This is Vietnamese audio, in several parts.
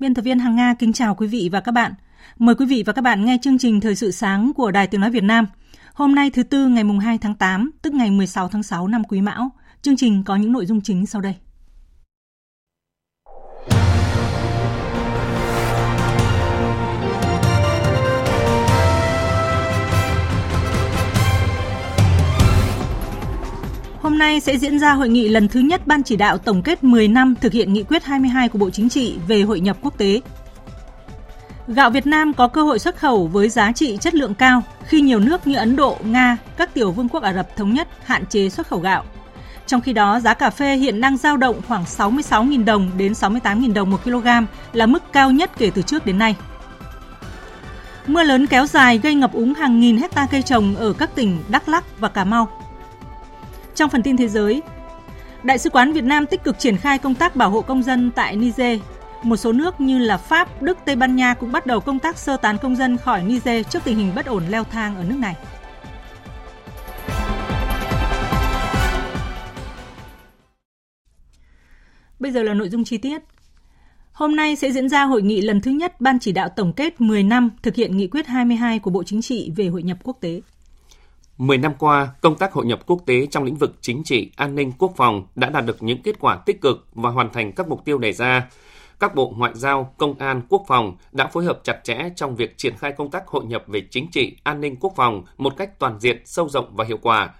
Biên tập viên Hằng Nga kính chào quý vị và các bạn. Mời quý vị và các bạn nghe chương trình Thời sự sáng của Đài Tiếng Nói Việt Nam. Hôm nay thứ Tư ngày 2 tháng 8, tức ngày 16 tháng 6 năm Quý Mão. Chương trình có những nội dung chính sau đây. Hôm nay sẽ diễn ra hội nghị lần thứ nhất Ban chỉ đạo tổng kết 10 năm thực hiện nghị quyết 22 của Bộ Chính trị về hội nhập quốc tế. Gạo Việt Nam có cơ hội xuất khẩu với giá trị chất lượng cao khi nhiều nước như Ấn Độ, Nga, các tiểu vương quốc Ả Rập thống nhất hạn chế xuất khẩu gạo. Trong khi đó, giá cà phê hiện đang dao động khoảng 66.000 đồng đến 68.000 đồng 1 kg là mức cao nhất kể từ trước đến nay. Mưa lớn kéo dài gây ngập úng hàng nghìn hecta cây trồng ở các tỉnh Đắk Lắk và Cà Mau. Trong phần tin thế giới, Đại sứ quán Việt Nam tích cực triển khai công tác bảo hộ công dân tại Niger. Một số nước như là Pháp, Đức, Tây Ban Nha cũng bắt đầu công tác sơ tán công dân khỏi Niger trước tình hình bất ổn leo thang ở nước này. Bây giờ là nội dung chi tiết. Hôm nay sẽ diễn ra hội nghị lần thứ nhất Ban chỉ đạo tổng kết 10 năm thực hiện nghị quyết 22 của Bộ Chính trị về hội nhập quốc tế. 10 năm qua, công tác hội nhập quốc tế trong lĩnh vực chính trị, an ninh, quốc phòng đã đạt được những kết quả tích cực và hoàn thành các mục tiêu đề ra. Các bộ ngoại giao, công an, quốc phòng đã phối hợp chặt chẽ trong việc triển khai công tác hội nhập về chính trị, an ninh, quốc phòng một cách toàn diện, sâu rộng và hiệu quả.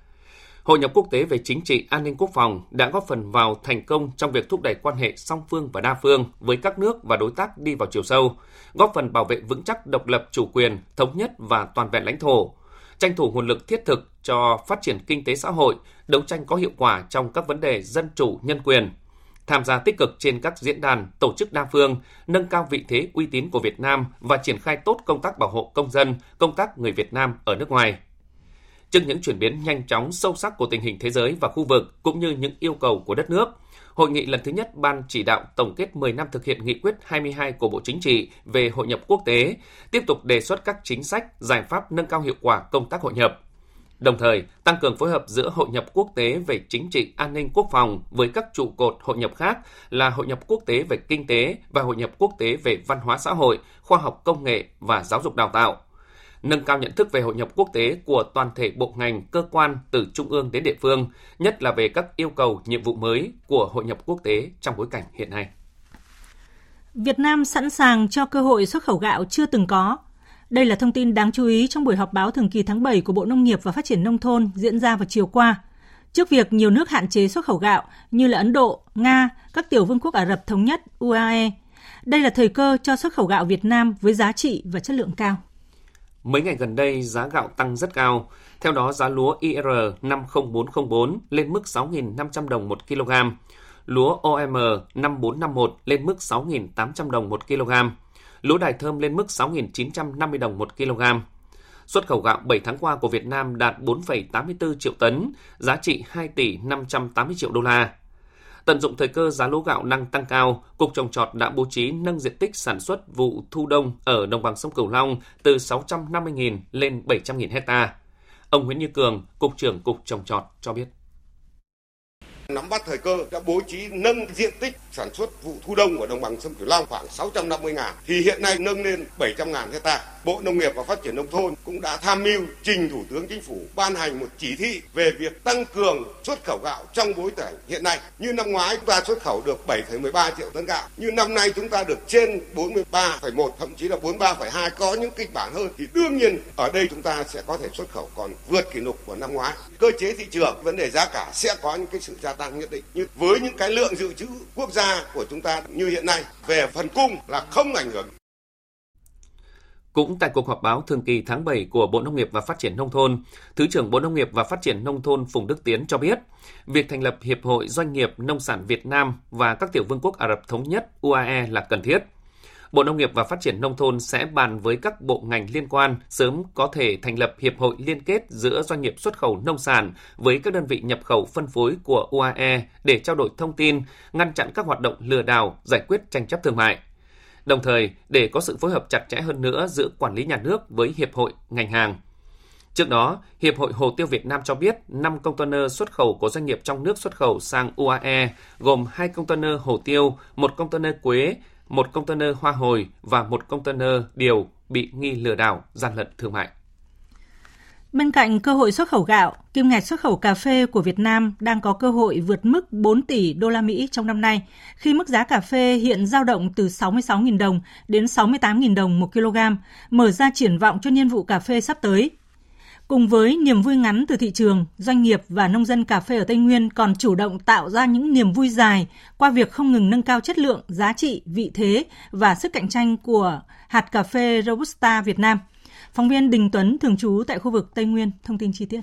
Hội nhập quốc tế về chính trị, an ninh, quốc phòng đã góp phần vào thành công trong việc thúc đẩy quan hệ song phương và đa phương với các nước và đối tác đi vào chiều sâu, góp phần bảo vệ vững chắc độc lập, chủ quyền, thống nhất và toàn vẹn lãnh thổ, tranh thủ nguồn lực thiết thực cho phát triển kinh tế xã hội, đấu tranh có hiệu quả trong các vấn đề dân chủ, nhân quyền, tham gia tích cực trên các diễn đàn, tổ chức đa phương, nâng cao vị thế uy tín của Việt Nam và triển khai tốt công tác bảo hộ công dân, công tác người Việt Nam ở nước ngoài. Trước những chuyển biến nhanh chóng, sâu sắc của tình hình thế giới và khu vực cũng như những yêu cầu của đất nước, Hội nghị lần thứ nhất Ban chỉ đạo tổng kết 10 năm thực hiện nghị quyết 22 của Bộ Chính trị về hội nhập quốc tế tiếp tục đề xuất các chính sách, giải pháp nâng cao hiệu quả công tác hội nhập. Đồng thời, tăng cường phối hợp giữa hội nhập quốc tế về chính trị, an ninh, quốc phòng với các trụ cột hội nhập khác là hội nhập quốc tế về kinh tế và hội nhập quốc tế về văn hóa xã hội, khoa học công nghệ và giáo dục đào tạo. Nâng cao nhận thức về hội nhập quốc tế của toàn thể bộ ngành, cơ quan từ trung ương đến địa phương, nhất là về các yêu cầu, nhiệm vụ mới của hội nhập quốc tế trong bối cảnh hiện nay. Việt Nam sẵn sàng cho cơ hội xuất khẩu gạo chưa từng có. Đây là thông tin đáng chú ý trong buổi họp báo thường kỳ tháng 7 của Bộ Nông nghiệp và Phát triển Nông thôn diễn ra vào chiều qua. Trước việc nhiều nước hạn chế xuất khẩu gạo như là Ấn Độ, Nga, các tiểu vương quốc Ả Rập thống nhất, UAE, đây là thời cơ cho xuất khẩu gạo Việt Nam với giá trị và chất lượng cao. Mấy ngày gần đây, giá gạo tăng rất cao. Theo đó, giá lúa IR 50404 lên mức 6.500 đồng 1 kg. Lúa OM 5451 lên mức 6.800 đồng 1 kg. Lúa đài thơm lên mức 6.950 đồng 1 kg. Xuất khẩu gạo 7 tháng qua của Việt Nam đạt 4,84 triệu tấn, giá trị 2 tỷ 580 triệu đô la. Tận dụng thời cơ giá lúa gạo năng tăng cao, Cục Trồng Trọt đã bố trí nâng diện tích sản xuất vụ thu đông ở đồng bằng sông Cửu Long từ 650.000 lên 700.000 hecta. Ông Nguyễn Như Cường, Cục trưởng Cục Trồng Trọt cho biết. Nắm bắt thời cơ đã bố trí nâng diện tích sản xuất vụ thu đông ở đồng bằng sông Cửu Long khoảng 650.000 thì hiện nay nâng lên 700.000 hecta. Bộ Nông nghiệp và Phát triển Nông thôn cũng đã tham mưu trình Thủ tướng Chính phủ ban hành một chỉ thị về việc tăng cường xuất khẩu gạo trong bối cảnh hiện nay. Như năm ngoái chúng ta xuất khẩu được 7,13 triệu tấn gạo, như năm nay chúng ta được trên 43,1 thậm chí là 43,2, có những kịch bản hơn thì đương nhiên ở đây chúng ta sẽ có thể xuất khẩu còn vượt kỷ lục của năm ngoái. Cơ chế thị trường, vấn đề giá cả sẽ có những cái sự gia tăng nhất định. Nhưng với những cái lượng dự trữ quốc gia của chúng ta như hiện nay, về phần cung là không ảnh hưởng. Cũng tại cuộc họp báo thường kỳ tháng 7 của Bộ Nông nghiệp và Phát triển Nông thôn, Thứ trưởng Bộ Nông nghiệp và Phát triển Nông thôn Phùng Đức Tiến cho biết, việc thành lập Hiệp hội Doanh nghiệp Nông sản Việt Nam và các Tiểu vương quốc Ả rập thống nhất UAE là cần thiết. Bộ Nông nghiệp và Phát triển Nông thôn sẽ bàn với các bộ ngành liên quan sớm có thể thành lập hiệp hội liên kết giữa doanh nghiệp xuất khẩu nông sản với các đơn vị nhập khẩu phân phối của UAE để trao đổi thông tin, ngăn chặn các hoạt động lừa đảo, giải quyết tranh chấp thương mại. Đồng thời, để có sự phối hợp chặt chẽ hơn nữa giữa quản lý nhà nước với hiệp hội ngành hàng. Trước đó, Hiệp hội Hồ tiêu Việt Nam cho biết 5 container xuất khẩu của doanh nghiệp trong nước xuất khẩu sang UAE gồm 2 container hồ tiêu, 1 container quế, 1 container hoa hồi và 1 container điều bị nghi lừa đảo, gian lận thương mại. Bên cạnh cơ hội xuất khẩu gạo, kim ngạch xuất khẩu cà phê của Việt Nam đang có cơ hội vượt mức 4 tỷ đô la Mỹ trong năm nay, khi mức giá cà phê hiện dao động từ 66.000 đồng đến 68.000 đồng 1 kg, mở ra triển vọng cho niên vụ cà phê sắp tới. Cùng với niềm vui ngắn từ thị trường, doanh nghiệp và nông dân cà phê ở Tây Nguyên còn chủ động tạo ra những niềm vui dài qua việc không ngừng nâng cao chất lượng, giá trị, vị thế và sức cạnh tranh của hạt cà phê Robusta Việt Nam. Phóng viên Đình Tuấn, thường trú tại khu vực Tây Nguyên, thông tin chi tiết.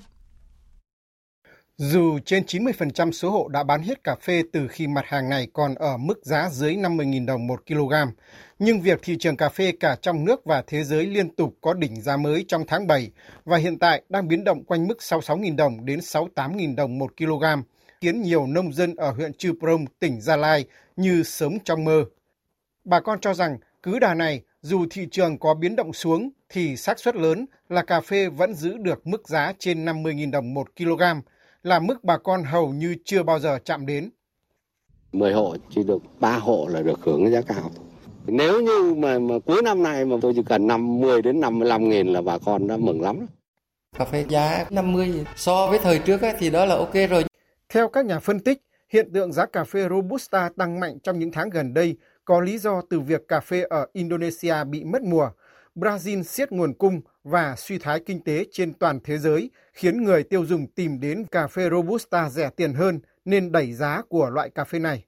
Dù trên 90% số hộ đã bán hết cà phê từ khi mặt hàng này còn ở mức giá dưới 50.000 đồng 1 kg, nhưng việc thị trường cà phê cả trong nước và thế giới liên tục có đỉnh giá mới trong tháng 7 và hiện tại đang biến động quanh mức 66.000 đồng đến 68.000 đồng 1 kg, khiến nhiều nông dân ở huyện Chư Prong, tỉnh Gia Lai như sớm trong mơ. Bà con cho rằng cứ đà này, dù thị trường có biến động xuống thì xác suất lớn là cà phê vẫn giữ được mức giá trên 50.000 đồng 1 kg, là mức bà con hầu như chưa bao giờ chạm đến. 10 hộ chỉ được 3 hộ là được hưởng giá cao. Nếu như mà cuối năm nay mà tôi chỉ cần 50 đến 55.000 là bà con đã mừng lắm. Cà phê giá 50 so với thời trước ấy, thì đó là ok rồi. Theo các nhà phân tích, hiện tượng giá cà phê Robusta tăng mạnh trong những tháng gần đây có lý do từ việc cà phê ở Indonesia bị mất mùa, Brazil siết nguồn cung và suy thoái kinh tế trên toàn thế giới khiến người tiêu dùng tìm đến cà phê Robusta rẻ tiền hơn nên đẩy giá của loại cà phê này.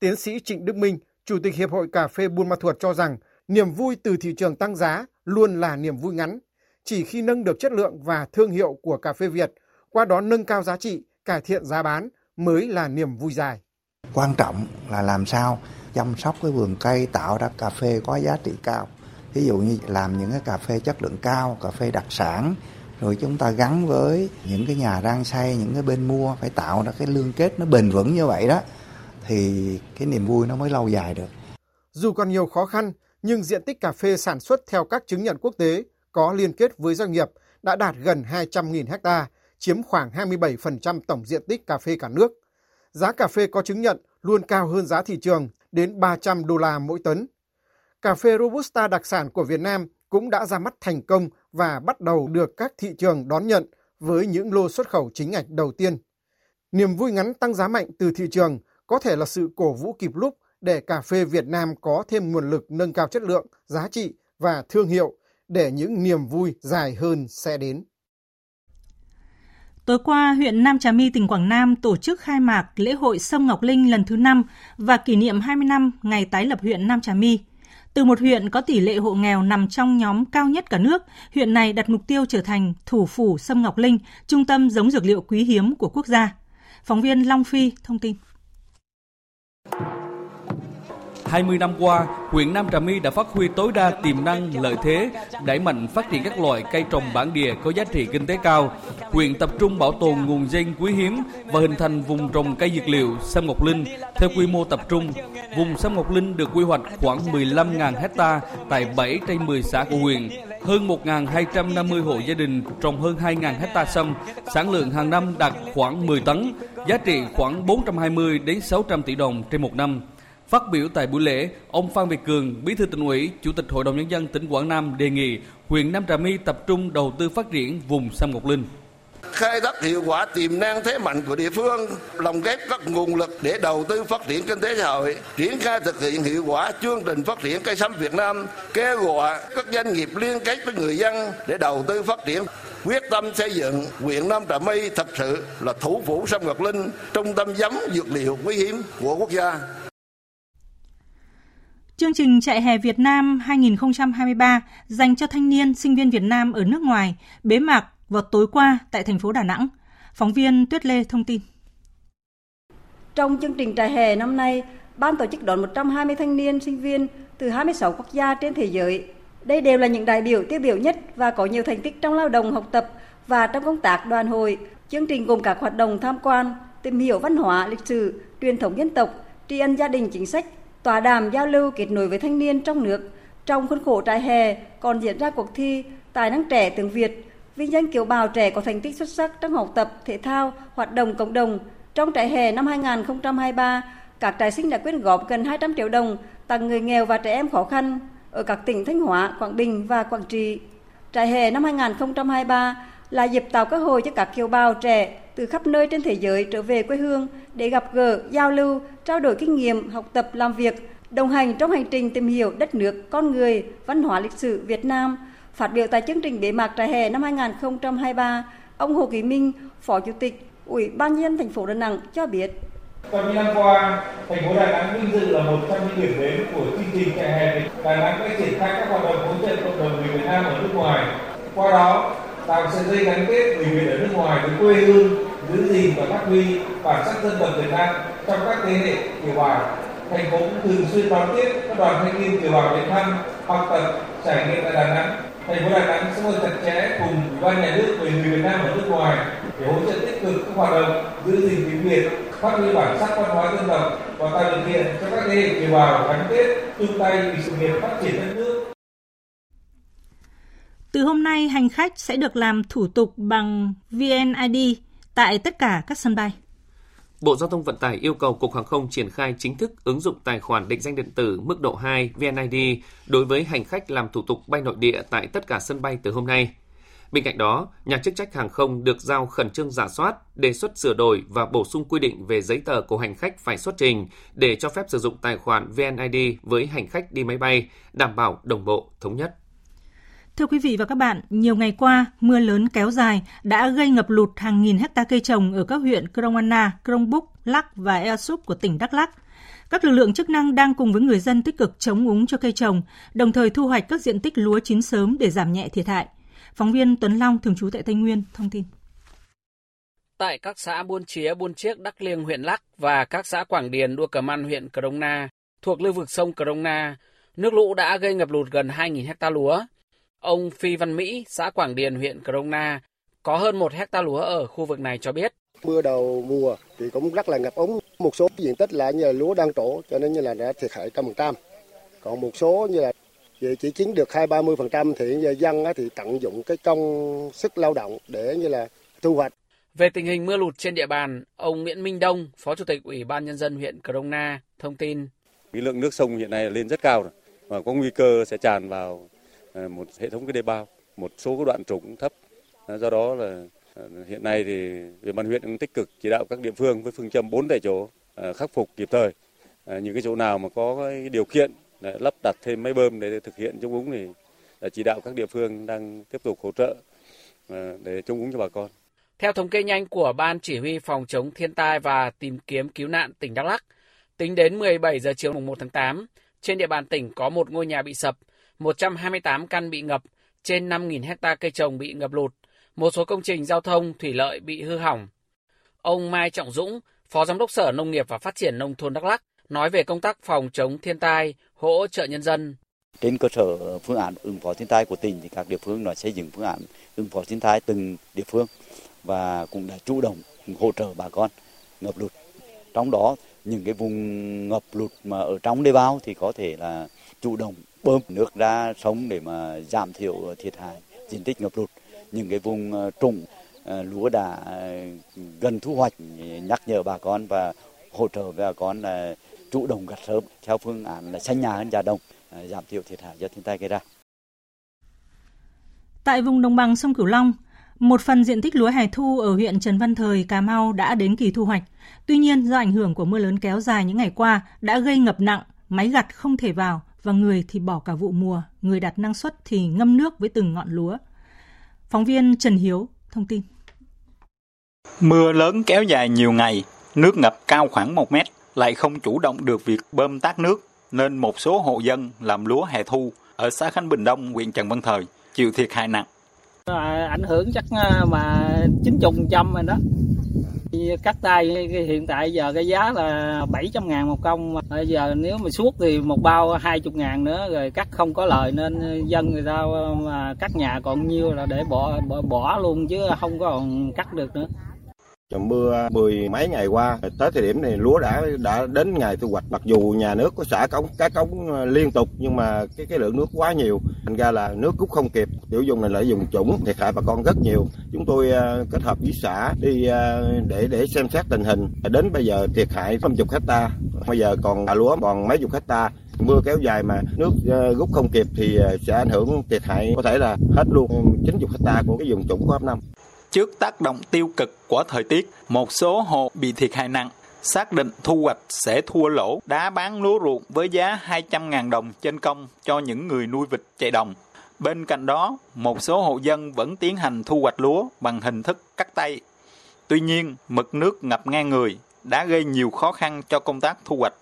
Tiến sĩ Trịnh Đức Minh, Chủ tịch Hiệp hội Cà phê Buôn Ma Thuột cho rằng niềm vui từ thị trường tăng giá luôn là niềm vui ngắn. Chỉ khi nâng được chất lượng và thương hiệu của cà phê Việt, qua đó nâng cao giá trị, cải thiện giá bán mới là niềm vui dài. Quan trọng là làm sao chăm sóc cái vườn cây tạo ra cà phê có giá trị cao. Ví dụ như làm những cái cà phê chất lượng cao, cà phê đặc sản, rồi chúng ta gắn với những cái nhà rang xay, những cái bên mua phải tạo ra cái liên kết nó bền vững như vậy đó, thì cái niềm vui nó mới lâu dài được. Dù còn nhiều khó khăn, nhưng diện tích cà phê sản xuất theo các chứng nhận quốc tế có liên kết với doanh nghiệp đã đạt gần 200.000 ha, chiếm khoảng 27% tổng diện tích cà phê cả nước. Giá cà phê có chứng nhận luôn cao hơn giá thị trường đến 300 đô la mỗi tấn. Cà phê Robusta đặc sản của Việt Nam cũng đã ra mắt thành công và bắt đầu được các thị trường đón nhận với những lô xuất khẩu chính ngạch đầu tiên. Niềm vui ngắn tăng giá mạnh từ thị trường có thể là sự cổ vũ kịp lúc để cà phê Việt Nam có thêm nguồn lực nâng cao chất lượng, giá trị và thương hiệu để những niềm vui dài hơn sẽ đến. Tối qua, huyện Nam Trà My, tỉnh Quảng Nam tổ chức khai mạc lễ hội Sông Ngọc Linh lần thứ 5 và kỷ niệm 20 năm ngày tái lập huyện Nam Trà My. Từ một huyện có tỷ lệ hộ nghèo nằm trong nhóm cao nhất cả nước, huyện này đặt mục tiêu trở thành thủ phủ Sâm Ngọc Linh, trung tâm giống dược liệu quý hiếm của quốc gia. Phóng viên Long Phi thông tin. 20 năm qua, huyện Nam Trà My đã phát huy tối đa tiềm năng, lợi thế, đẩy mạnh phát triển các loại cây trồng bản địa có giá trị kinh tế cao. Huyện tập trung bảo tồn nguồn gen quý hiếm và hình thành vùng trồng cây dược liệu Sâm Ngọc Linh theo quy mô tập trung. Vùng Sâm Ngọc Linh được quy hoạch khoảng 15.000 ha tại 7 trên 10 xã của huyện. Hơn 1.250 hộ gia đình trồng hơn 2.000 ha sâm, sản lượng hàng năm đạt khoảng 10 tấn, giá trị khoảng 420 đến 600 tỷ đồng trên một năm. Phát biểu tại buổi lễ, ông Phan Việt Cường, Bí thư Tỉnh ủy, Chủ tịch Hội đồng Nhân dân tỉnh Quảng Nam đề nghị huyện Nam Trà My tập trung đầu tư phát triển vùng Sâm Ngọc Linh. Khai thác hiệu quả tiềm năng thế mạnh của địa phương, lồng ghép các nguồn lực để đầu tư phát triển kinh tế xã hội, triển khai thực hiện hiệu quả chương trình phát triển cây sâm Việt Nam, kêu gọi các doanh nghiệp liên kết với người dân để đầu tư phát triển. quyết tâm xây dựng huyện Nam Trà Mây thật sự là thủ phủ sâm ngọc linh, trung tâm giống dược liệu quý hiếm của quốc gia. Chương trình Trại hè Việt Nam 2023 dành cho thanh niên, sinh viên Việt Nam ở nước ngoài bế mạc vào tối qua tại thành phố Đà Nẵng. Phóng viên Tuyết Lê thông tin. Trong chương trình Trại hè năm nay, ban tổ chức đón 120 thanh niên, sinh viên từ 26 quốc gia trên thế giới. Đây đều là những đại biểu tiêu biểu nhất và có nhiều thành tích trong lao động, học tập và trong công tác đoàn hội. Chương trình gồm các hoạt động tham quan, tìm hiểu văn hóa, lịch sử, truyền thống dân tộc, tri ân gia đình chính sách, tọa đàm giao lưu kết nối với thanh niên trong nước. Trong khuôn khổ trại hè còn diễn ra cuộc thi tài năng trẻ tiếng Việt, vinh danh kiều bào trẻ có thành tích xuất sắc trong học tập, thể thao, hoạt động cộng đồng. Trong trại hè năm 2023, các trại sinh đã quyên góp gần 200 triệu đồng tặng người nghèo và trẻ em khó khăn ở các tỉnh Thanh Hóa, Quảng Bình và Quảng Trị. Trại hè năm 2023 là dịp tạo cơ hội cho các kiều bào trẻ từ khắp nơi trên thế giới trở về quê hương để gặp gỡ, giao lưu, trao đổi kinh nghiệm, học tập, làm việc, đồng hành trong hành trình tìm hiểu đất nước, con người, văn hóa lịch sử Việt Nam. Phát biểu tại chương trình bế mạc trại hè năm 2023, ông Hồ Kỳ Minh, Phó Chủ tịch Ủy ban nhân dân thành phố Đà Nẵng cho biết. Trong những năm qua, thành phố Đà Nẵng vinh dự là một trong những điểm đến của chương trình trại hè. Đà Nẵng đã triển khai các hoạt động hỗ trợ cộng đồng người Việt Nam ở nước ngoài. Qua đó, tạo sợi dây gắn kết người Việt ở nước ngoài với quê hương, giữ gìn và phát huy bản sắc dân tộc Việt Nam trong các thế hệ kiều bào. Thành phố cũng thường xuyên đón tiếp các đoàn thanh niên kiều bào đến thăm, học tập, trải nghiệm tại Đà Nẵng. Thành phố Đà Nẵng sẽ hợp tác chặt chẽ cùng Ủy ban nhà nước về người Việt Nam ở nước ngoài để hỗ trợ tích cực các hoạt động giữ gìn tiếng Việt, phát huy bản sắc văn hóa dân tộc và tạo điều kiện cho các thế hệ kiều bào gắn kết chung tay vì sự nghiệp phát triển đất nước. Từ hôm nay, hành khách sẽ được làm thủ tục bằng VNID tại tất cả các sân bay. Bộ Giao thông Vận tải yêu cầu Cục Hàng không triển khai chính thức ứng dụng tài khoản định danh điện tử mức độ 2 VNID đối với hành khách làm thủ tục bay nội địa tại tất cả sân bay từ hôm nay. Bên cạnh đó, nhà chức trách hàng không được giao khẩn trương rà soát, đề xuất sửa đổi và bổ sung quy định về giấy tờ của hành khách phải xuất trình để cho phép sử dụng tài khoản VNID với hành khách đi máy bay, đảm bảo đồng bộ, thống nhất. Thưa quý vị và các bạn, nhiều ngày qua, mưa lớn kéo dài đã gây ngập lụt hàng nghìn hectare cây trồng ở các huyện Krông Anna, Krông Búc, Lắc và Ea Súp của tỉnh Đắk Lắk. Các lực lượng chức năng đang cùng với người dân tích cực chống úng cho cây trồng, đồng thời thu hoạch các diện tích lúa chín sớm để giảm nhẹ thiệt hại. Phóng viên Tuấn Long, thường trú tại Tây Nguyên, thông tin. Tại các xã Buôn Chía, Buôn Chiếc, Đắk Liêng, huyện Lắc và các xã Quảng Điền, Đua Cờ Man, huyện Krông Anna, thuộc lưu vực sông Krông Anna, nước lũ đã gây ngập lụt gần 2.000 hectare lúa. Ông Phi Văn Mỹ, xã Quảng Điền, huyện Krông Anna, có hơn 1 hectare lúa ở khu vực này cho biết. Mưa đầu mùa thì cũng rất là ngập úng. Một số diện tích là như là lúa đang trổ cho nên như là đã thiệt hại 100%. Còn một số như là chỉ chiếm được 20-30% thì dân thì tận dụng cái công sức lao động để như là thu hoạch. Về tình hình mưa lụt trên địa bàn, ông Nguyễn Minh Đông, Phó Chủ tịch Ủy ban Nhân dân huyện Krông Anna thông tin. Cái lượng nước sông hiện nay lên rất cao rồi, và có nguy cơ sẽ tràn vào một hệ thống cái đê bao, một số các đoạn trũng thấp. Do đó là hiện nay thì Ủy ban huyện cũng tích cực chỉ đạo các địa phương với phương châm 4 tại chỗ khắc phục kịp thời. Những cái chỗ nào mà có cái điều kiện lắp đặt thêm máy bơm để thực hiện chống úng thì chỉ đạo các địa phương đang tiếp tục hỗ trợ để chống úng cho bà con. Theo thống kê nhanh của Ban Chỉ huy Phòng chống thiên tai và tìm kiếm cứu nạn tỉnh Đắk Lắk, tính đến 17 giờ chiều mùng 1 tháng 8, trên địa bàn tỉnh có một ngôi nhà bị sập, 128 căn bị ngập, trên 5.000 hectare cây trồng bị ngập lụt, một số công trình giao thông, thủy lợi bị hư hỏng. Ông Mai Trọng Dũng, Phó Giám đốc Sở Nông nghiệp và Phát triển Nông thôn Đắk Lắk, nói về công tác phòng chống thiên tai, hỗ trợ nhân dân. Trên cơ sở phương án ứng phó thiên tai của tỉnh thì các địa phương đã xây dựng phương án ứng phó thiên tai từng địa phương và cũng đã chủ động hỗ trợ bà con ngập lụt. Trong đó, những cái vùng ngập lụt mà ở trong đê bao thì có thể là chủ động bơm nước ra sông để mà giảm thiểu thiệt hại diện tích ngập lụt. Những cái vùng trũng lúa đã gần thu hoạch, nhắc nhở bà con và hỗ trợ bà con là chủ động gặt sớm theo phương án là xanh nhà hơn già đồng, giảm thiểu thiệt hại do thiên tai gây ra. Tại vùng đồng bằng sông Cửu Long, một phần diện tích lúa hè thu ở huyện Trần Văn Thời, Cà Mau đã đến kỳ thu hoạch. Tuy nhiên, do ảnh hưởng của mưa lớn kéo dài những ngày qua đã gây ngập nặng, máy gặt không thể vào và người thì bỏ cả vụ mùa, người đặt năng suất thì ngâm nước với từng ngọn lúa. Phóng viên Trần Hiếu thông tin. Mưa lớn kéo dài nhiều ngày, nước ngập cao khoảng 1 mét, lại không chủ động được việc bơm tát nước, nên một số hộ dân làm lúa hè thu ở xã Khánh Bình Đông, huyện Trần Văn Thời chịu thiệt hại nặng. Ảnh hưởng chắc mà 90% rồi đó. Cắt tay hiện tại giờ cái giá là 700.000 một công, bây giờ nếu mà suốt thì một bao 20.000 nữa, rồi cắt không có lời nên dân người ta mà cắt nhà còn nhiêu là để bỏ luôn chứ không còn cắt được nữa. Trong mưa mười mấy ngày qua, tới thời điểm này lúa đã đến ngày thu hoạch, mặc dù nhà nước có xả cống cá cống liên tục nhưng mà cái lượng nước quá nhiều, thành ra là nước rút không kịp, tiểu vùng này lại dùng chủng, thiệt hại bà con rất nhiều. Chúng tôi kết hợp với xã đi để xem xét tình hình, đến bây giờ thiệt hại 50 hectare, bây giờ còn lúa còn mấy chục hectare. Mưa kéo dài mà nước rút không kịp thì sẽ ảnh hưởng thiệt hại có thể là hết luôn 90 hectare của cái vùng chủng của năm. Trước tác động tiêu cực của thời tiết, một số hộ bị thiệt hại nặng, xác định thu hoạch sẽ thua lỗ, đã bán lúa ruộng với giá 200.000 đồng trên công cho những người nuôi vịt chạy đồng. Bên cạnh đó, một số hộ dân vẫn tiến hành thu hoạch lúa bằng hình thức cắt tay. Tuy nhiên, mực nước ngập ngang người đã gây nhiều khó khăn cho công tác thu hoạch.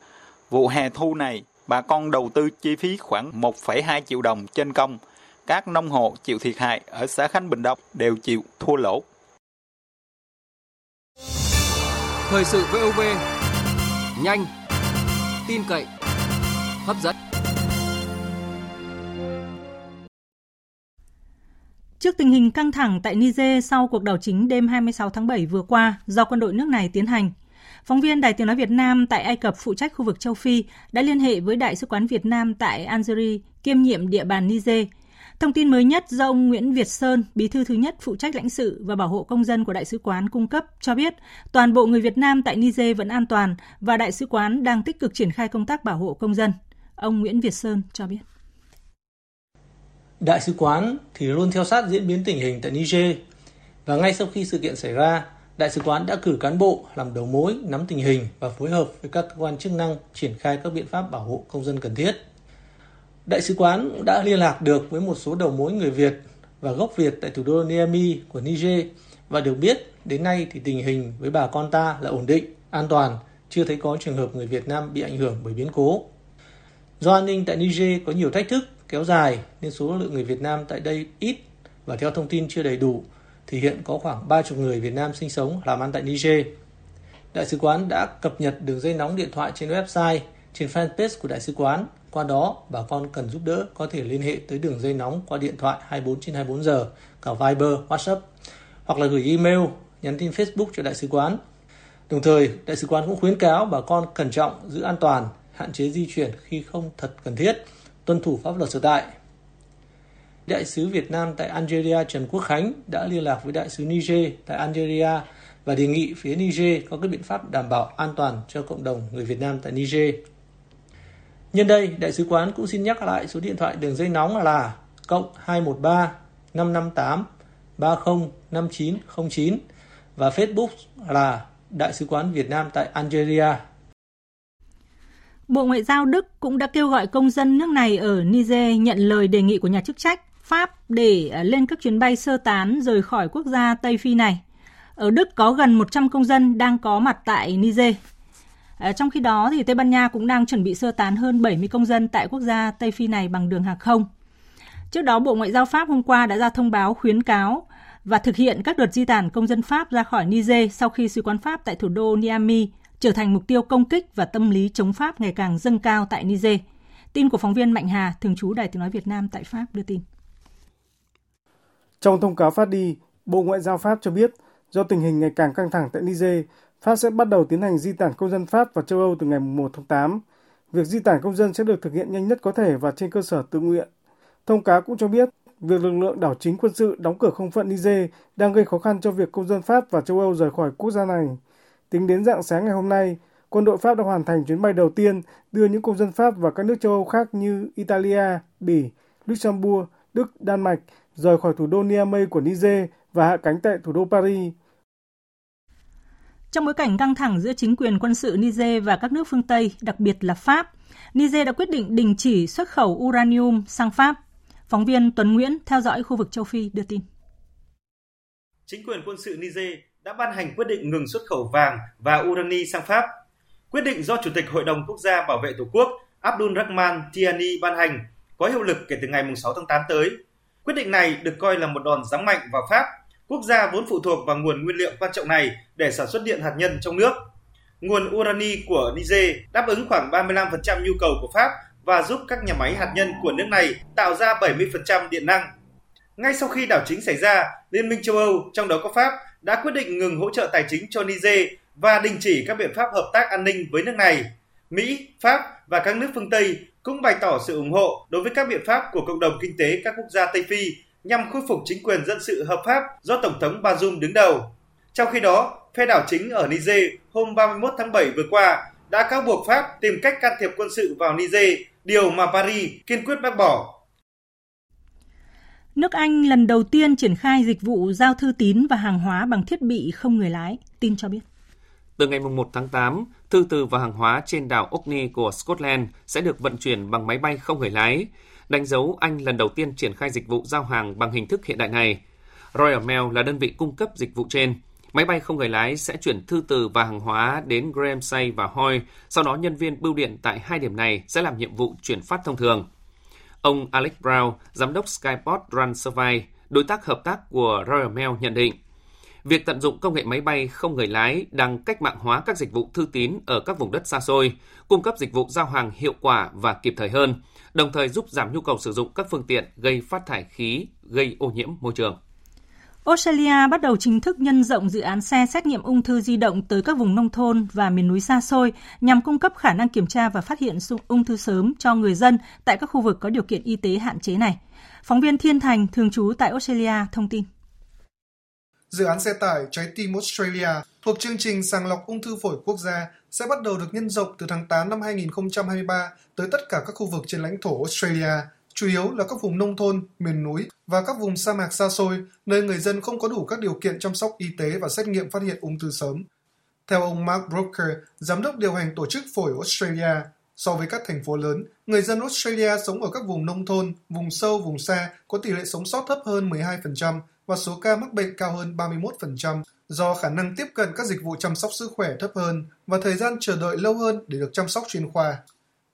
Vụ hè thu này, bà con đầu tư chi phí khoảng 1,2 triệu đồng trên công. Các nông hộ chịu thiệt hại ở xã Khánh Bình Đông đều chịu thua lỗ. Thời sự VOV, nhanh, tin cậy, hấp dẫn. Trước tình hình căng thẳng tại Niger sau cuộc đảo chính đêm 26 tháng 7 vừa qua do quân đội nước này tiến hành, phóng viên Đài Tiếng Nói Việt Nam tại Ai Cập phụ trách khu vực châu Phi đã liên hệ với Đại sứ quán Việt Nam tại Algeria kiêm nhiệm địa bàn Niger. Thông tin mới nhất do ông Nguyễn Việt Sơn, bí thư thứ nhất phụ trách lãnh sự và bảo hộ công dân của Đại sứ quán cung cấp cho biết toàn bộ người Việt Nam tại Niger vẫn an toàn và Đại sứ quán đang tích cực triển khai công tác bảo hộ công dân. Ông Nguyễn Việt Sơn cho biết. Đại sứ quán thì luôn theo sát diễn biến tình hình tại Niger và ngay sau khi sự kiện xảy ra, Đại sứ quán đã cử cán bộ làm đầu mối nắm tình hình và phối hợp với các cơ quan chức năng triển khai các biện pháp bảo hộ công dân cần thiết. Đại sứ quán đã liên lạc được với một số đầu mối người Việt và gốc Việt tại thủ đô Niamey của Niger và được biết đến nay thì tình hình với bà con ta là ổn định, an toàn, chưa thấy có trường hợp người Việt Nam bị ảnh hưởng bởi biến cố. Do an ninh tại Niger có nhiều thách thức kéo dài nên số lượng người Việt Nam tại đây ít và theo thông tin chưa đầy đủ thì hiện có khoảng 30 người Việt Nam sinh sống làm ăn tại Niger. Đại sứ quán đã cập nhật đường dây nóng điện thoại trên website, trên fanpage của Đại sứ quán. Qua đó, bà con cần giúp đỡ có thể liên hệ tới đường dây nóng qua điện thoại 24/24 giờ, cả Viber, WhatsApp, hoặc là gửi email, nhắn tin Facebook cho Đại sứ quán. Đồng thời, Đại sứ quán cũng khuyến cáo bà con cẩn trọng, giữ an toàn, hạn chế di chuyển khi không thật cần thiết, tuân thủ pháp luật sở tại. Đại sứ Việt Nam tại Algeria Trần Quốc Khánh đã liên lạc với Đại sứ Niger tại Algeria và đề nghị phía Niger có các biện pháp đảm bảo an toàn cho cộng đồng người Việt Nam tại Niger. Nhân đây, Đại sứ quán cũng xin nhắc lại số điện thoại đường dây nóng là +213 558 305909 và Facebook là Đại sứ quán Việt Nam tại Algeria. Bộ Ngoại giao Đức cũng đã kêu gọi công dân nước này ở Niger nhận lời đề nghị của nhà chức trách Pháp để lên các chuyến bay sơ tán rời khỏi quốc gia Tây Phi này. Ở Đức có gần 100 công dân đang có mặt tại Niger. Trong khi đó, thì Tây Ban Nha cũng đang chuẩn bị sơ tán hơn 70 công dân tại quốc gia Tây Phi này bằng đường hàng không. Trước đó, Bộ Ngoại giao Pháp hôm qua đã ra thông báo khuyến cáo và thực hiện các đợt di tản công dân Pháp ra khỏi Niger sau khi sứ quán Pháp tại thủ đô Niamey trở thành mục tiêu công kích và tâm lý chống Pháp ngày càng dâng cao tại Niger. Tin của phóng viên Mạnh Hà, thường trú Đài Tiếng Nói Việt Nam tại Pháp đưa tin. Trong thông cáo phát đi, Bộ Ngoại giao Pháp cho biết do tình hình ngày càng căng thẳng tại Niger, Pháp sẽ bắt đầu tiến hành di tản công dân Pháp và châu Âu từ ngày 1 tháng 8. Việc di tản công dân sẽ được thực hiện nhanh nhất có thể và trên cơ sở tự nguyện. Thông cáo cũng cho biết, việc lực lượng đảo chính quân sự đóng cửa không phận Niger đang gây khó khăn cho việc công dân Pháp và châu Âu rời khỏi quốc gia này. Tính đến rạng sáng ngày hôm nay, quân đội Pháp đã hoàn thành chuyến bay đầu tiên đưa những công dân Pháp và các nước châu Âu khác như Italia, Bỉ, Luxembourg, Đức, Đan Mạch rời khỏi thủ đô Niamey của Niger và hạ cánh tại thủ đô Paris. Trong bối cảnh căng thẳng giữa chính quyền quân sự Niger và các nước phương Tây, đặc biệt là Pháp, Niger đã quyết định đình chỉ xuất khẩu uranium sang Pháp. Phóng viên Tuấn Nguyễn theo dõi khu vực châu Phi đưa tin. chính quyền quân sự Niger đã ban hành quyết định ngừng xuất khẩu vàng và urani sang Pháp. Quyết định do Chủ tịch Hội đồng Quốc gia Bảo vệ Tổ quốc Abdul Rahman Tiani ban hành có hiệu lực kể từ ngày 6 tháng 8 tới. Quyết định này được coi là một đòn giáng mạnh vào Pháp, quốc gia vốn phụ thuộc vào nguồn nguyên liệu quan trọng này để sản xuất điện hạt nhân trong nước. Nguồn urani của Niger đáp ứng khoảng 35% nhu cầu của Pháp và giúp các nhà máy hạt nhân của nước này tạo ra 70% điện năng. Ngay sau khi đảo chính xảy ra, Liên minh châu Âu, trong đó có Pháp, đã quyết định ngừng hỗ trợ tài chính cho Niger và đình chỉ các biện pháp hợp tác an ninh với nước này. Mỹ, Pháp và các nước phương Tây cũng bày tỏ sự ủng hộ đối với các biện pháp của cộng đồng kinh tế các quốc gia Tây Phi nhằm khôi phục chính quyền dân sự hợp pháp do Tổng thống Bazoum đứng đầu. Trong khi đó, phe đảo chính ở Niger hôm 31 tháng 7 vừa qua đã cáo buộc Pháp tìm cách can thiệp quân sự vào Niger, điều mà Paris kiên quyết bác bỏ. Nước Anh lần đầu tiên triển khai dịch vụ giao thư tín và hàng hóa bằng thiết bị không người lái, tin cho biết. Từ ngày 1 tháng 8, thư từ và hàng hóa trên đảo Orkney của Scotland sẽ được vận chuyển bằng máy bay không người lái, đánh dấu Anh lần đầu tiên triển khai dịch vụ giao hàng bằng hình thức hiện đại này. Royal Mail là đơn vị cung cấp dịch vụ trên. Máy bay không người lái sẽ chuyển thư từ và hàng hóa đến Grahamsay và Hoy, sau đó nhân viên bưu điện tại hai điểm này sẽ làm nhiệm vụ chuyển phát thông thường. Ông Alex Brown, giám đốc Skyport Ranservai, đối tác hợp tác của Royal Mail nhận định, việc tận dụng công nghệ máy bay không người lái đang cách mạng hóa các dịch vụ thư tín ở các vùng đất xa xôi, cung cấp dịch vụ giao hàng hiệu quả và kịp thời hơn, đồng thời giúp giảm nhu cầu sử dụng các phương tiện gây phát thải khí, gây ô nhiễm môi trường. Australia bắt đầu chính thức nhân rộng dự án xe xét nghiệm ung thư di động tới các vùng nông thôn và miền núi xa xôi nhằm cung cấp khả năng kiểm tra và phát hiện ung thư sớm cho người dân tại các khu vực có điều kiện y tế hạn chế này. Phóng viên Thiên Thành, thường trú tại Australia, thông tin. Dự án xe tải Trái tim Australia thuộc chương trình sàng lọc ung thư phổi quốc gia sẽ bắt đầu được nhân rộng từ tháng 8 năm 2023 tới tất cả các khu vực trên lãnh thổ Australia, chủ yếu là các vùng nông thôn, miền núi và các vùng sa mạc xa xôi, nơi người dân không có đủ các điều kiện chăm sóc y tế và xét nghiệm phát hiện ung thư sớm. Theo ông Mark Broker, giám đốc điều hành tổ chức phổi Australia, so với các thành phố lớn, người dân Australia sống ở các vùng nông thôn, vùng sâu, vùng xa có tỷ lệ sống sót thấp hơn 12% và số ca mắc bệnh cao hơn 31% do khả năng tiếp cận các dịch vụ chăm sóc sức khỏe thấp hơn và thời gian chờ đợi lâu hơn để được chăm sóc chuyên khoa.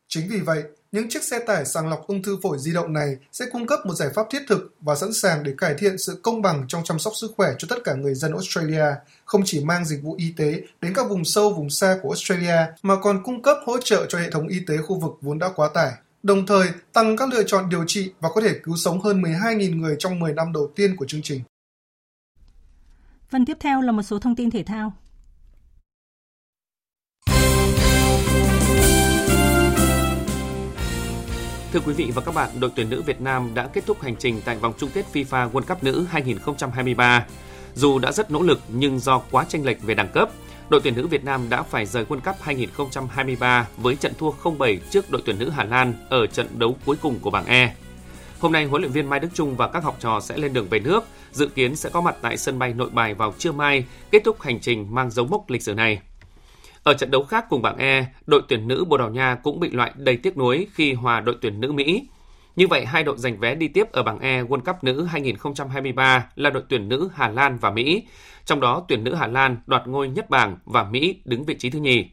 Chính vì vậy, những chiếc xe tải sàng lọc ung thư phổi di động này sẽ cung cấp một giải pháp thiết thực và sẵn sàng để cải thiện sự công bằng trong chăm sóc sức khỏe cho tất cả người dân Australia, không chỉ mang dịch vụ y tế đến các vùng sâu, vùng xa của Australia mà còn cung cấp hỗ trợ cho hệ thống y tế khu vực vốn đã quá tải, đồng thời tăng các lựa chọn điều trị và có thể cứu sống hơn 12.000 người trong 10 năm đầu tiên của chương trình. Phần tiếp theo là một số thông tin thể thao. Thưa quý vị và các bạn, đội tuyển nữ Việt Nam đã kết thúc hành trình tại vòng chung kết FIFA World Cup Nữ 2023. Dù đã rất nỗ lực nhưng do quá chênh lệch về đẳng cấp, đội tuyển nữ Việt Nam đã phải rời World Cup 2023 với trận thua 0-7 trước đội tuyển nữ Hà Lan ở trận đấu cuối cùng của bảng E. Hôm nay, huấn luyện viên Mai Đức Chung và các học trò sẽ lên đường về nước, dự kiến sẽ có mặt tại sân bay Nội Bài vào trưa mai, kết thúc hành trình mang dấu mốc lịch sử này. Ở trận đấu khác cùng bảng E, đội tuyển nữ Bồ Đào Nha cũng bị loại đầy tiếc nuối khi hòa đội tuyển nữ Mỹ. Như vậy, hai đội giành vé đi tiếp ở bảng E World Cup nữ 2023 là đội tuyển nữ Hà Lan và Mỹ. Trong đó, tuyển nữ Hà Lan đoạt ngôi nhất bảng và Mỹ đứng vị trí thứ nhì.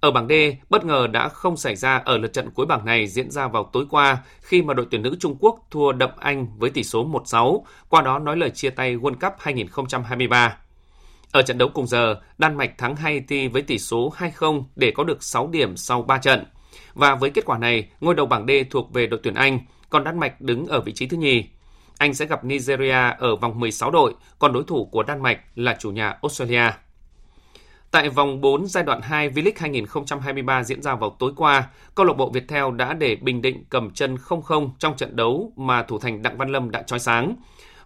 Ở bảng D, bất ngờ đã không xảy ra ở lượt trận cuối bảng này diễn ra vào tối qua khi mà đội tuyển nữ Trung Quốc thua đậm Anh với tỷ số 1-6, qua đó nói lời chia tay World Cup 2023. Ở trận đấu cùng giờ, Đan Mạch thắng Haiti với tỷ số 2-0 để có được 6 điểm sau 3 trận. Và với kết quả này, ngôi đầu bảng D thuộc về đội tuyển Anh, còn Đan Mạch đứng ở vị trí thứ nhì. Anh sẽ gặp Nigeria ở vòng 16 đội, còn đối thủ của Đan Mạch là chủ nhà Australia. Tại vòng 4 giai đoạn 2 V-League 2023 diễn ra vào tối qua, câu lạc bộ Viettel đã để Bình Định cầm chân 0-0 trong trận đấu mà thủ thành Đặng Văn Lâm đã chói sáng.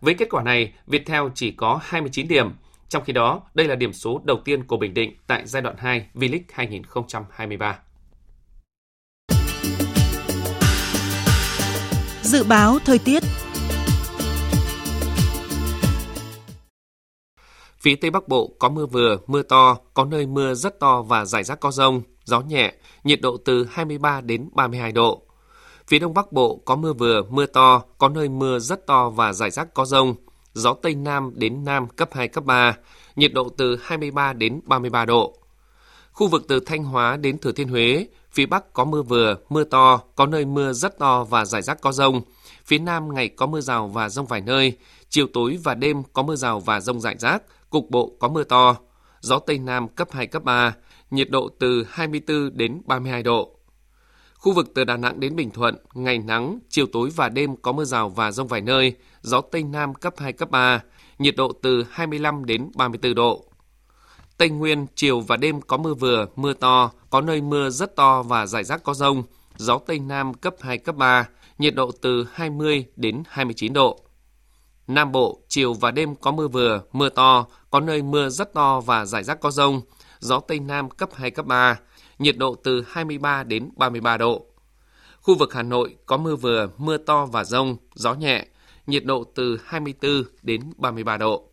Với kết quả này, Viettel chỉ có 29 điểm. Trong khi đó, đây là điểm số đầu tiên của Bình Định tại giai đoạn 2 V-League 2023. Dự báo thời tiết. Phía Tây Bắc Bộ có mưa vừa, mưa to, có nơi mưa rất to và rải rác có dông, gió nhẹ, nhiệt độ từ 23 đến 32 độ. Phía Đông Bắc Bộ có mưa vừa, mưa to, có nơi mưa rất to và rải rác có dông, gió Tây Nam đến Nam cấp 2, cấp 3, nhiệt độ từ 23 đến 33 độ. Khu vực từ Thanh Hóa đến Thừa Thiên Huế, phía Bắc có mưa vừa, mưa to, có nơi mưa rất to và rải rác có dông. Phía Nam ngày có mưa rào và dông vài nơi, chiều tối và đêm có mưa rào và dông rải rác, cục bộ có mưa to. Gió Tây Nam cấp 2, cấp 3, nhiệt độ từ 24 đến 32 độ. Khu vực từ Đà Nẵng đến Bình Thuận, ngày nắng, chiều tối và đêm có mưa rào và dông vài nơi, gió Tây Nam cấp 2, cấp 3, nhiệt độ từ 25 đến 34 độ. Tây Nguyên, chiều và đêm có mưa vừa, mưa to, có nơi mưa rất to và rải rác có dông, gió Tây Nam cấp 2, cấp 3, nhiệt độ từ 20 đến 29 độ. Nam Bộ, chiều và đêm có mưa vừa, mưa to, có nơi mưa rất to và rải rác có dông, gió Tây Nam cấp 2, cấp 3, nhiệt độ từ 23 đến 33 độ. Khu vực Hà Nội có mưa vừa, mưa to và dông, gió nhẹ, nhiệt độ từ 24 đến 33 độ.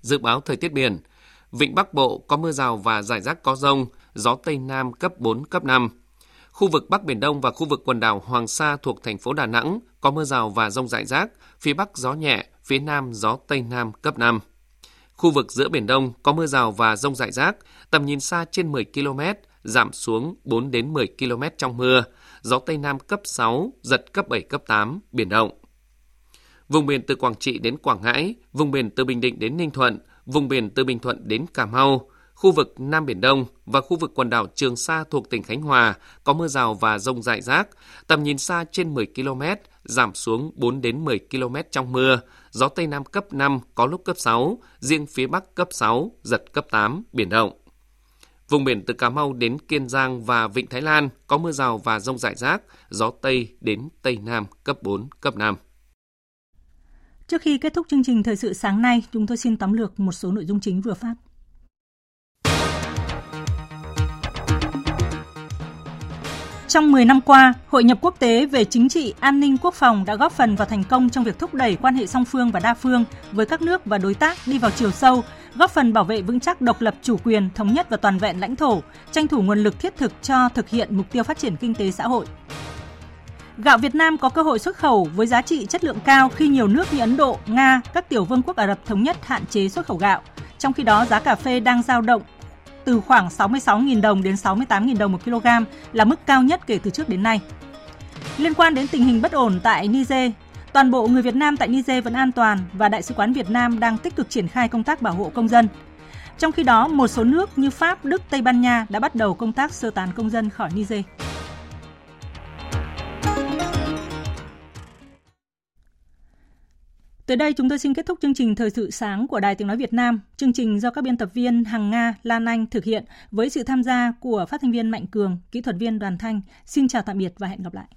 Dự báo thời tiết biển, Vịnh Bắc Bộ có mưa rào và rải rác có dông, gió Tây Nam cấp 4, cấp 5. Khu vực Bắc Biển Đông và khu vực quần đảo Hoàng Sa thuộc thành phố Đà Nẵng có mưa rào và dông rải rác, phía Bắc gió nhẹ, phía Nam gió Tây Nam cấp 5. Khu vực giữa Biển Đông có mưa rào và dông rải rác, tầm nhìn xa trên 10 km, giảm xuống 4 đến 10 km trong mưa, gió Tây Nam cấp 6, giật cấp 7, cấp 8, biển động. Vùng biển từ Quảng Trị đến Quảng Ngãi, vùng biển từ Bình Định đến Ninh Thuận, vùng biển từ Bình Thuận đến Cà Mau, khu vực Nam Biển Đông và khu vực quần đảo Trường Sa thuộc tỉnh Khánh Hòa có mưa rào và dông rải rác, tầm nhìn xa trên 10 km, giảm xuống 4 đến 10 km trong mưa, gió Tây Nam cấp 5 có lúc cấp 6, riêng phía Bắc cấp 6, giật cấp 8, biển động. Vùng biển từ Cà Mau đến Kiên Giang và Vịnh Thái Lan có mưa rào và dông rải rác, gió Tây đến Tây Nam cấp 4, cấp 5. Trước khi kết thúc chương trình thời sự sáng nay, chúng tôi xin tóm lược một số nội dung chính vừa phát. Trong 10 năm qua, hội nhập quốc tế về chính trị, an ninh, quốc phòng đã góp phần vào thành công trong việc thúc đẩy quan hệ song phương và đa phương với các nước và đối tác đi vào chiều sâu, góp phần bảo vệ vững chắc độc lập, chủ quyền, thống nhất và toàn vẹn lãnh thổ, tranh thủ nguồn lực thiết thực cho thực hiện mục tiêu phát triển kinh tế xã hội. Gạo Việt Nam có cơ hội xuất khẩu với giá trị chất lượng cao khi nhiều nước như Ấn Độ, Nga, các tiểu vương quốc Ả rập thống nhất hạn chế xuất khẩu gạo. Trong khi đó, giá cà phê đang dao động từ khoảng 66.000 đồng đến 68.000 đồng một kg là mức cao nhất kể từ trước đến nay. Liên quan đến tình hình bất ổn tại Niger, toàn bộ người Việt Nam tại Niger vẫn an toàn và Đại sứ quán Việt Nam đang tích cực triển khai công tác bảo hộ công dân. Trong khi đó, một số nước như Pháp, Đức, Tây Ban Nha đã bắt đầu công tác sơ tán công dân khỏi Niger. Tới đây chúng tôi xin kết thúc chương trình Thời sự sáng của Đài Tiếng Nói Việt Nam. Chương trình do các biên tập viên Hằng Nga, Lan Anh thực hiện với sự tham gia của phát thanh viên Mạnh Cường, kỹ thuật viên Đoàn Thanh. Xin chào tạm biệt và hẹn gặp lại.